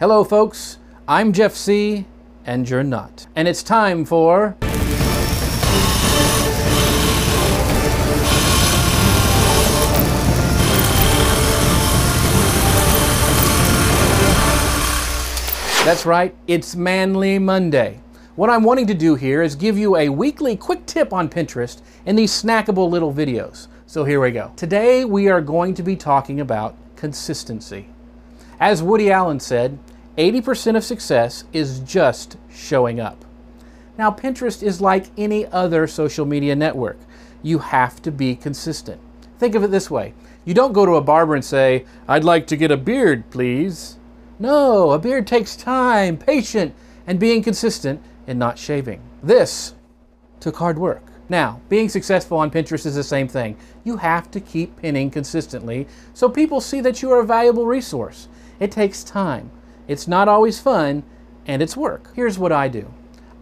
Hello folks, I'm Jeff C. and you're not. And it's time for... That's right, it's Manly Monday. What I'm wanting to do here is give you a weekly quick tip on Pinterest in these snackable little videos. So here we go. Today we are going to be talking about consistency. As Woody Allen said, 80% of success is just showing up. Now Pinterest is like any other social media network. You have to be consistent. Think of it this way. You don't go to a barber and say, "I'd like to get a beard, please." No, a beard takes time, patience, and being consistent and not shaving. This took hard work. Now, being successful on Pinterest is the same thing. You have to keep pinning consistently so people see that you are a valuable resource. It takes time. It's not always fun, and it's work. Here's what I do.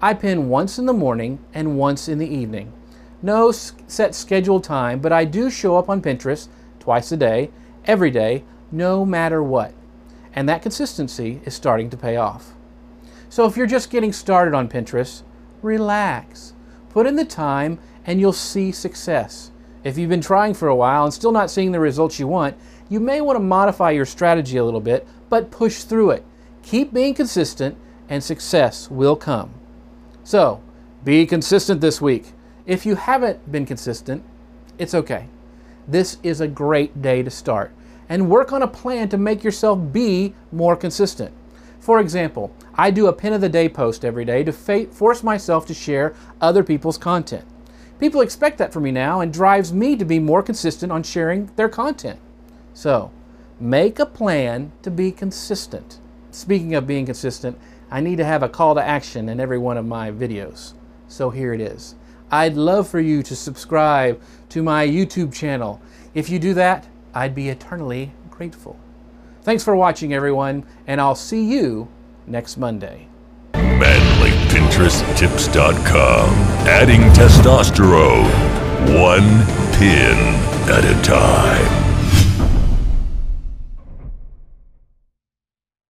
I pin once in the morning and once in the evening. No set scheduled time, but I do show up on Pinterest twice a day, every day, no matter what. And that consistency is starting to pay off. So if you're just getting started on Pinterest, relax. Put in the time and you'll see success. If you've been trying for a while and still not seeing the results you want, you may want to modify your strategy a little bit, but push through it. Keep being consistent and success will come. So, be consistent this week. If you haven't been consistent, it's okay. This is a great day to start and work on a plan to make yourself be more consistent. For example, I do a pin of the day post every day to force myself to share other people's content. People expect that from me now and drives me to be more consistent on sharing their content. So, make a plan to be consistent. Speaking of being consistent, I need to have a call to action in every one of my videos. So here it is. I'd love for you to subscribe to my YouTube channel. If you do that, I'd be eternally grateful. Thanks for watching, everyone, and I'll see you next Monday. ManlyPinterestTips.com. Adding testosterone, one pin at a time.